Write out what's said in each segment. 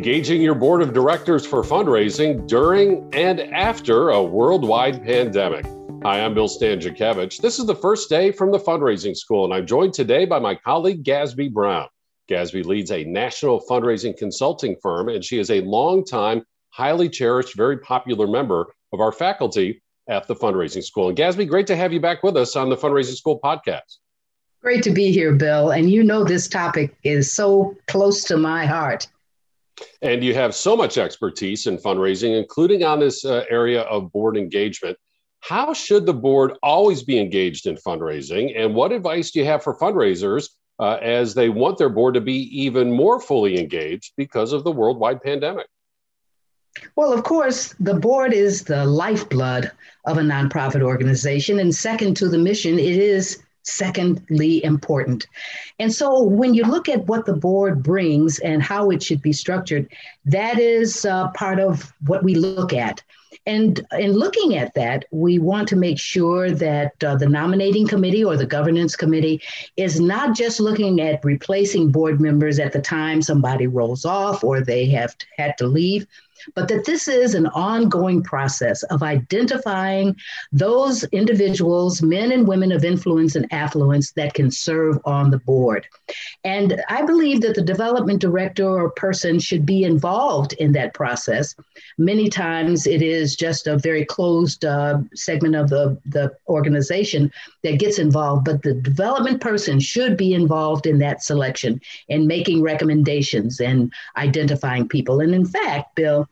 engaging your board of directors for fundraising during and after a worldwide pandemic. Hi, I'm Bill Stanjakovich. This is the first day from the Fundraising School, and I'm joined today by my colleague, Gatsby Brown. Gatsby leads a national fundraising consulting firm, and she is a longtime, highly cherished, very popular member of our faculty at the Fundraising School. And Gatsby, great to have you back with us on the Fundraising School podcast. Great to be here, Bill. And you know this topic is so close to my heart. And you have so much expertise in fundraising, including on this area of board engagement. How should the board always be engaged in fundraising? And what advice do you have for fundraisers as they want their board to be even more fully engaged because of the worldwide pandemic? Well, of course, the board is the lifeblood of a nonprofit organization. And second to the mission, it is secondly important. And so when you look at what the board brings and how it should be structured, that is part of what we look at. And in looking at that, we want to make sure that the nominating committee or the governance committee is not just looking at replacing board members at the time somebody rolls off or they have had to leave, but that this is an ongoing process of identifying those individuals, men and women of influence and affluence that can serve on the board. And I believe that the development director or person should be involved in that process. Many times it is just a very closed segment of the organization that gets involved, but the development person should be involved in that selection and making recommendations and identifying people. And in fact, Bill,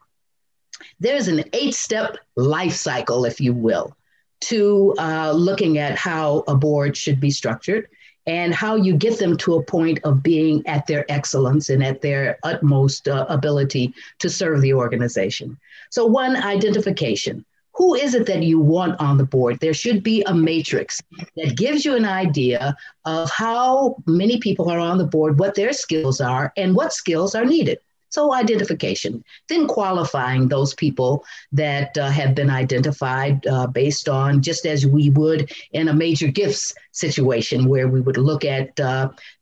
there's an 8-step life cycle, if you will, to looking at how a board should be structured and how you get them to a point of being at their excellence and at their utmost ability to serve the organization. So one, identification. Who is it that you want on the board? There should be a matrix that gives you an idea of how many people are on the board, what their skills are, and what skills are needed. So identification, then qualifying those people that have been identified based on, just as we would in a major gifts situation where we would look at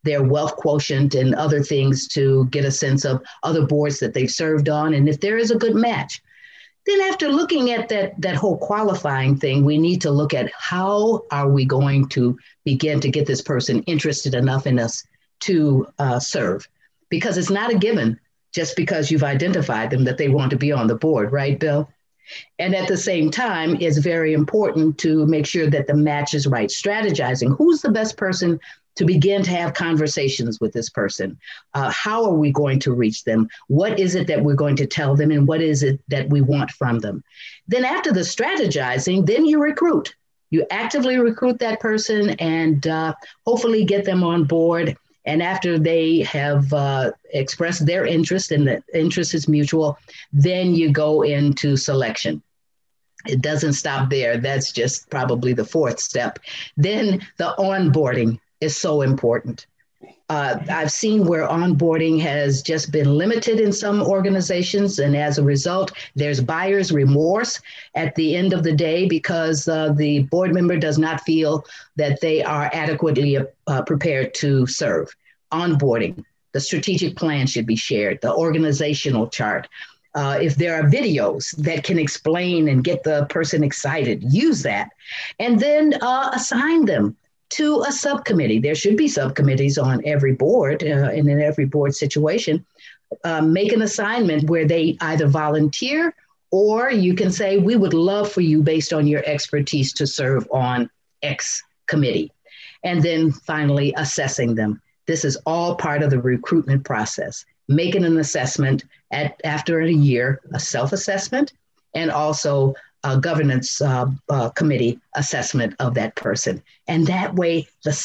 their wealth quotient and other things to get a sense of other boards that they've served on and if there is a good match. Then after looking at that whole qualifying thing, we need to look at how are we going to begin to get this person interested enough in us to serve, because it's not a given just because you've identified them that they want to be on the board, right, Bill? And at the same time, it's very important to make sure that the match is right. Strategizing, who's the best person to begin to have conversations with this person? How are we going to reach them? What is it that we're going to tell them? And what is it that we want from them? Then after the strategizing, then you recruit. You actively recruit that person and hopefully get them on board. And after they have expressed their interest and the interest is mutual, then you go into selection. It doesn't stop there. That's just probably the 4th step. Then the onboarding is so important. I've seen where onboarding has just been limited in some organizations. And as a result, there's buyer's remorse at the end of the day because the board member does not feel that they are adequately prepared to serve. Onboarding, the strategic plan should be shared, the organizational chart. If there are videos that can explain and get the person excited, use that. And then assign them to a subcommittee. There should be subcommittees on every board and in every board situation. Make an assignment where they either volunteer or you can say, we would love for you based on your expertise to serve on X committee. And then finally, assessing them. This is all part of the recruitment process. Making an assessment after a year, a self-assessment, and also governance committee assessment of that person. And that way, the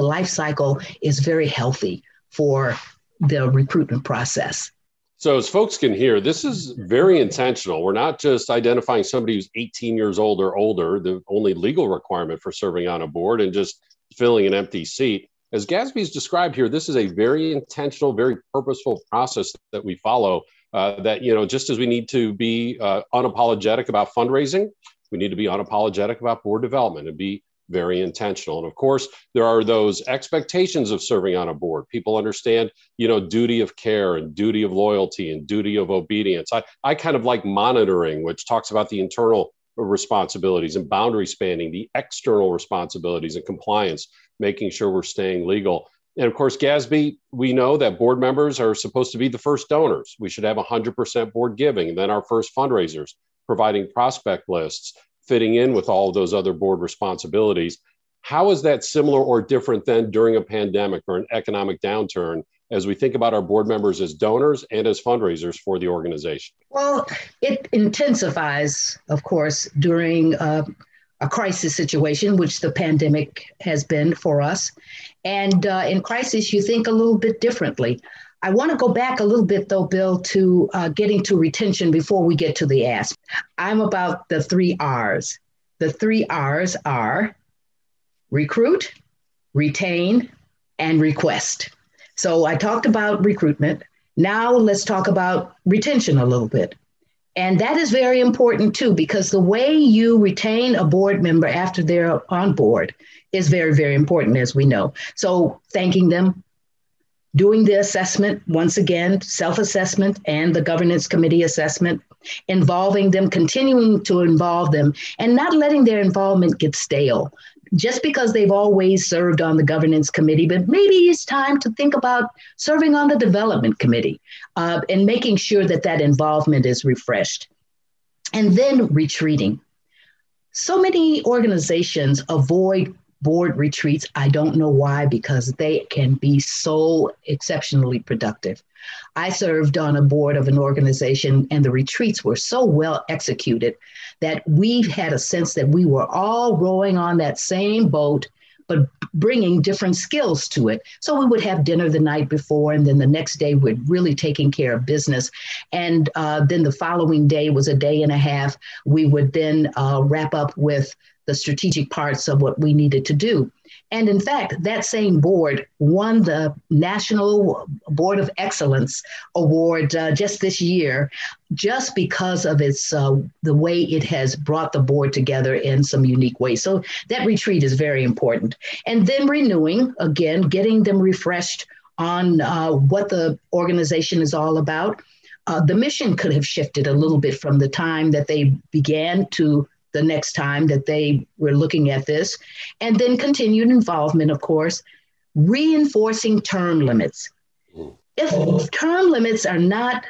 life cycle is very healthy for the recruitment process. So as folks can hear, this is very intentional. We're not just identifying somebody who's 18 years old or older, the only legal requirement for serving on a board, and just filling an empty seat. As Gatsby's described here, this is a very intentional, very purposeful process that we follow. That, you know, just as we need to be unapologetic about fundraising, we need to be unapologetic about board development and be very intentional. And of course, there are those expectations of serving on a board. People understand, you know, duty of care and duty of loyalty and duty of obedience. I kind of like monitoring, which talks about the internal responsibilities and boundary spanning, the external responsibilities and compliance, making sure we're staying legal. And of course, GASB, we know that board members are supposed to be the first donors. We should have 100% board giving, and then our first fundraisers, providing prospect lists, fitting in with all of those other board responsibilities. How is that similar or different than during a pandemic or an economic downturn as we think about our board members as donors and as fundraisers for the organization? Well, it intensifies, of course, during a crisis situation, which the pandemic has been for us. And in crisis, you think a little bit differently. I want to go back a little bit, though, Bill, to getting to retention before we get to the ask. I'm about the 3 R's. The 3 R's are recruit, retain, and request. So I talked about recruitment. Now let's talk about retention a little bit. And that is very important, too, because the way you retain a board member after they're on board is very, very important, as we know. So thanking them, doing the assessment, once again, self-assessment and the governance committee assessment, involving them, continuing to involve them, and not letting their involvement get stale. Just because they've always served on the governance committee, but maybe it's time to think about serving on the development committee and making sure that that involvement is refreshed. And then retreating. So many organizations avoid board retreats. I don't know why, because they can be so exceptionally productive. I served on a board of an organization, and the retreats were so well executed that we had a sense that we were all rowing on that same boat, but bringing different skills to it. So we would have dinner the night before, and then the next day we're really taking care of business. And then the following day was a day and a half. We would then wrap up with the strategic parts of what we needed to do. And in fact, that same board won the National Board of Excellence Award just this year, just because of its the way it has brought the board together in some unique ways. So that retreat is very important. And then renewing, again, getting them refreshed on what the organization is all about. The mission could have shifted a little bit from the time that they began to the next time that they were looking at this, and then continued involvement, of course, reinforcing term limits. If term limits are not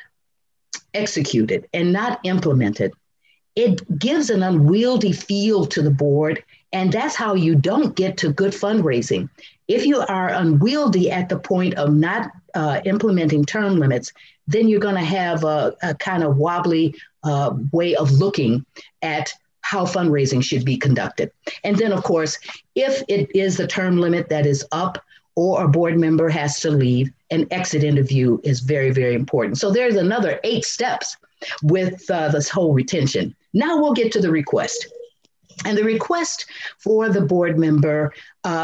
executed and not implemented, it gives an unwieldy feel to the board, and that's how you don't get to good fundraising. If you are unwieldy at the point of not implementing term limits, then you're going to have a kind of wobbly way of looking at how fundraising should be conducted. And then, of course, if it is the term limit that is up or a board member has to leave, an exit interview is very, very important. So there's another 8 steps with this whole retention. Now we'll get to the request. And the request for the board member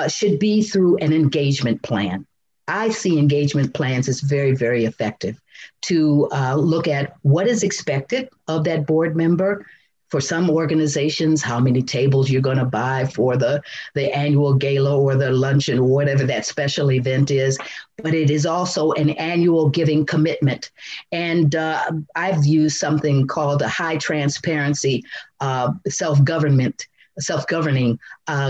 should be through an engagement plan. I see engagement plans as very, very effective to look at what is expected of that board member. For some organizations, how many tables you're going to buy for the annual gala or the luncheon or whatever that special event is. But it is also an annual giving commitment. And I've used something called a high transparency self-governing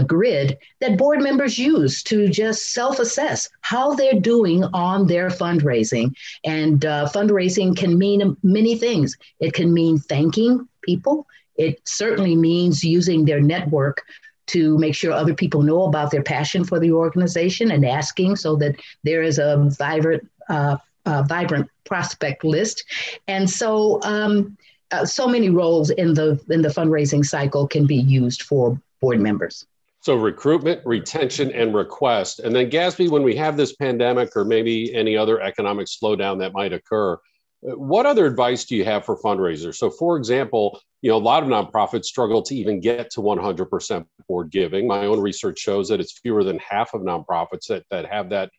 grid that board members use to just self-assess how they're doing on their fundraising. And fundraising can mean many things. It can mean thanking people. It certainly means using their network to make sure other people know about their passion for the organization and asking so that there is a vibrant prospect list. And so so many roles in the fundraising cycle can be used for board members. So recruitment, retention, and request. And then Gatsby, when we have this pandemic or maybe any other economic slowdown that might occur, what other advice do you have for fundraisers? So, for example, you know, a lot of nonprofits struggle to even get to 100% board giving. My own research shows that it's fewer than half of nonprofits that have that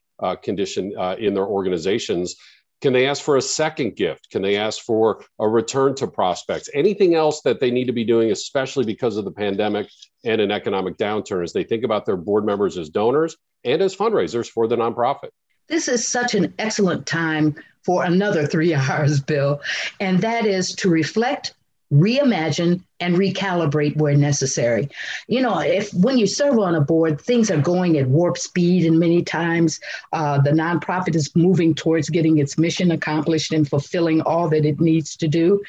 condition in their organizations. Can they ask for a second gift? Can they ask for a return to prospects? Anything else that they need to be doing, especially because of the pandemic and an economic downturn, as they think about their board members as donors and as fundraisers for the nonprofit? This is such an excellent time for another 3 hours, Bill, and that is to reflect, reimagine, and recalibrate where necessary. You know, when you serve on a board, things are going at warp speed, and many times the nonprofit is moving towards getting its mission accomplished and fulfilling all that it needs to do.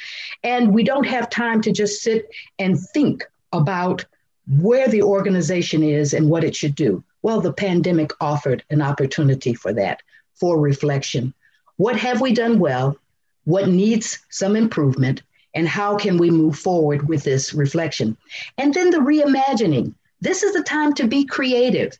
And we don't have time to just sit and think about where the organization is and what it should do. Well, the pandemic offered an opportunity for that, for reflection. What have we done well? What needs some improvement? And how can we move forward with this reflection? And then the reimagining. This is the time to be creative.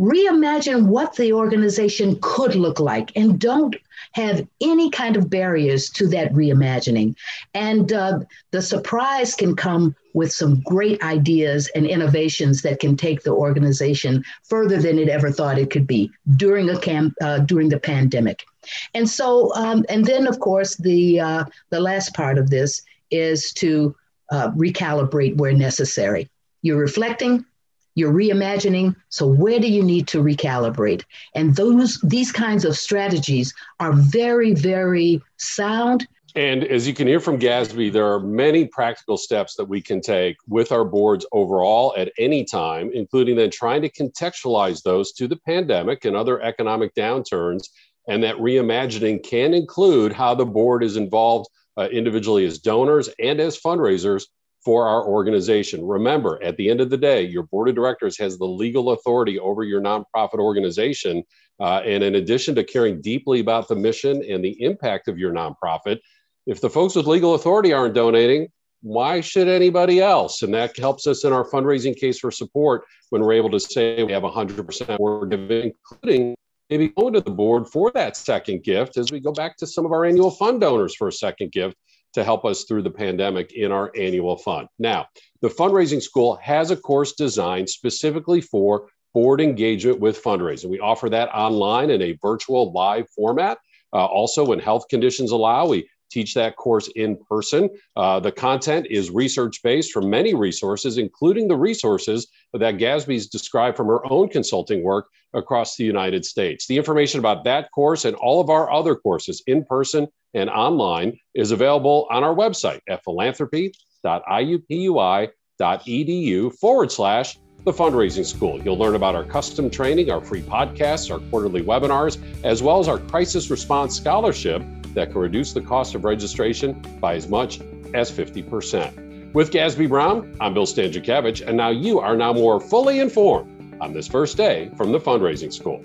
Reimagine what the organization could look like, and don't have any kind of barriers to that reimagining. And the surprise can come with some great ideas and innovations that can take the organization further than it ever thought it could be during during the pandemic. And so, and then of course, the last part of this is to recalibrate where necessary. You're reflecting, you're reimagining, so where do you need to recalibrate? And these kinds of strategies are very, very sound. And as you can hear from GASB, there are many practical steps that we can take with our boards overall at any time, including then trying to contextualize those to the pandemic and other economic downturns. And that reimagining can include how the board is involved individually as donors and as fundraisers for our organization. Remember, at the end of the day, your board of directors has the legal authority over your nonprofit organization. And in addition to caring deeply about the mission and the impact of your nonprofit, if the folks with legal authority aren't donating, why should anybody else? And that helps us in our fundraising case for support when we're able to say we have 100% board, including maybe going to the board for that second gift as we go back to some of our annual fund donors for a second gift to help us through the pandemic in our annual fund. Now, the Fundraising School has a course designed specifically for board engagement with fundraising. We offer that online in a virtual live format. Also, when health conditions allow, we teach that course in person. The content is research-based from many resources, including the resources that Gatsby's described from her own consulting work across the United States. The information about that course and all of our other courses in person and online is available on our website at philanthropy.iupui.edu/The Fundraising School. You'll learn about our custom training, our free podcasts, our quarterly webinars, as well as our crisis response scholarship that can reduce the cost of registration by as much as 50%. With Gatsby Brown, I'm Bill Stanjakovich, and now you are more fully informed on this first day from the Fundraising School.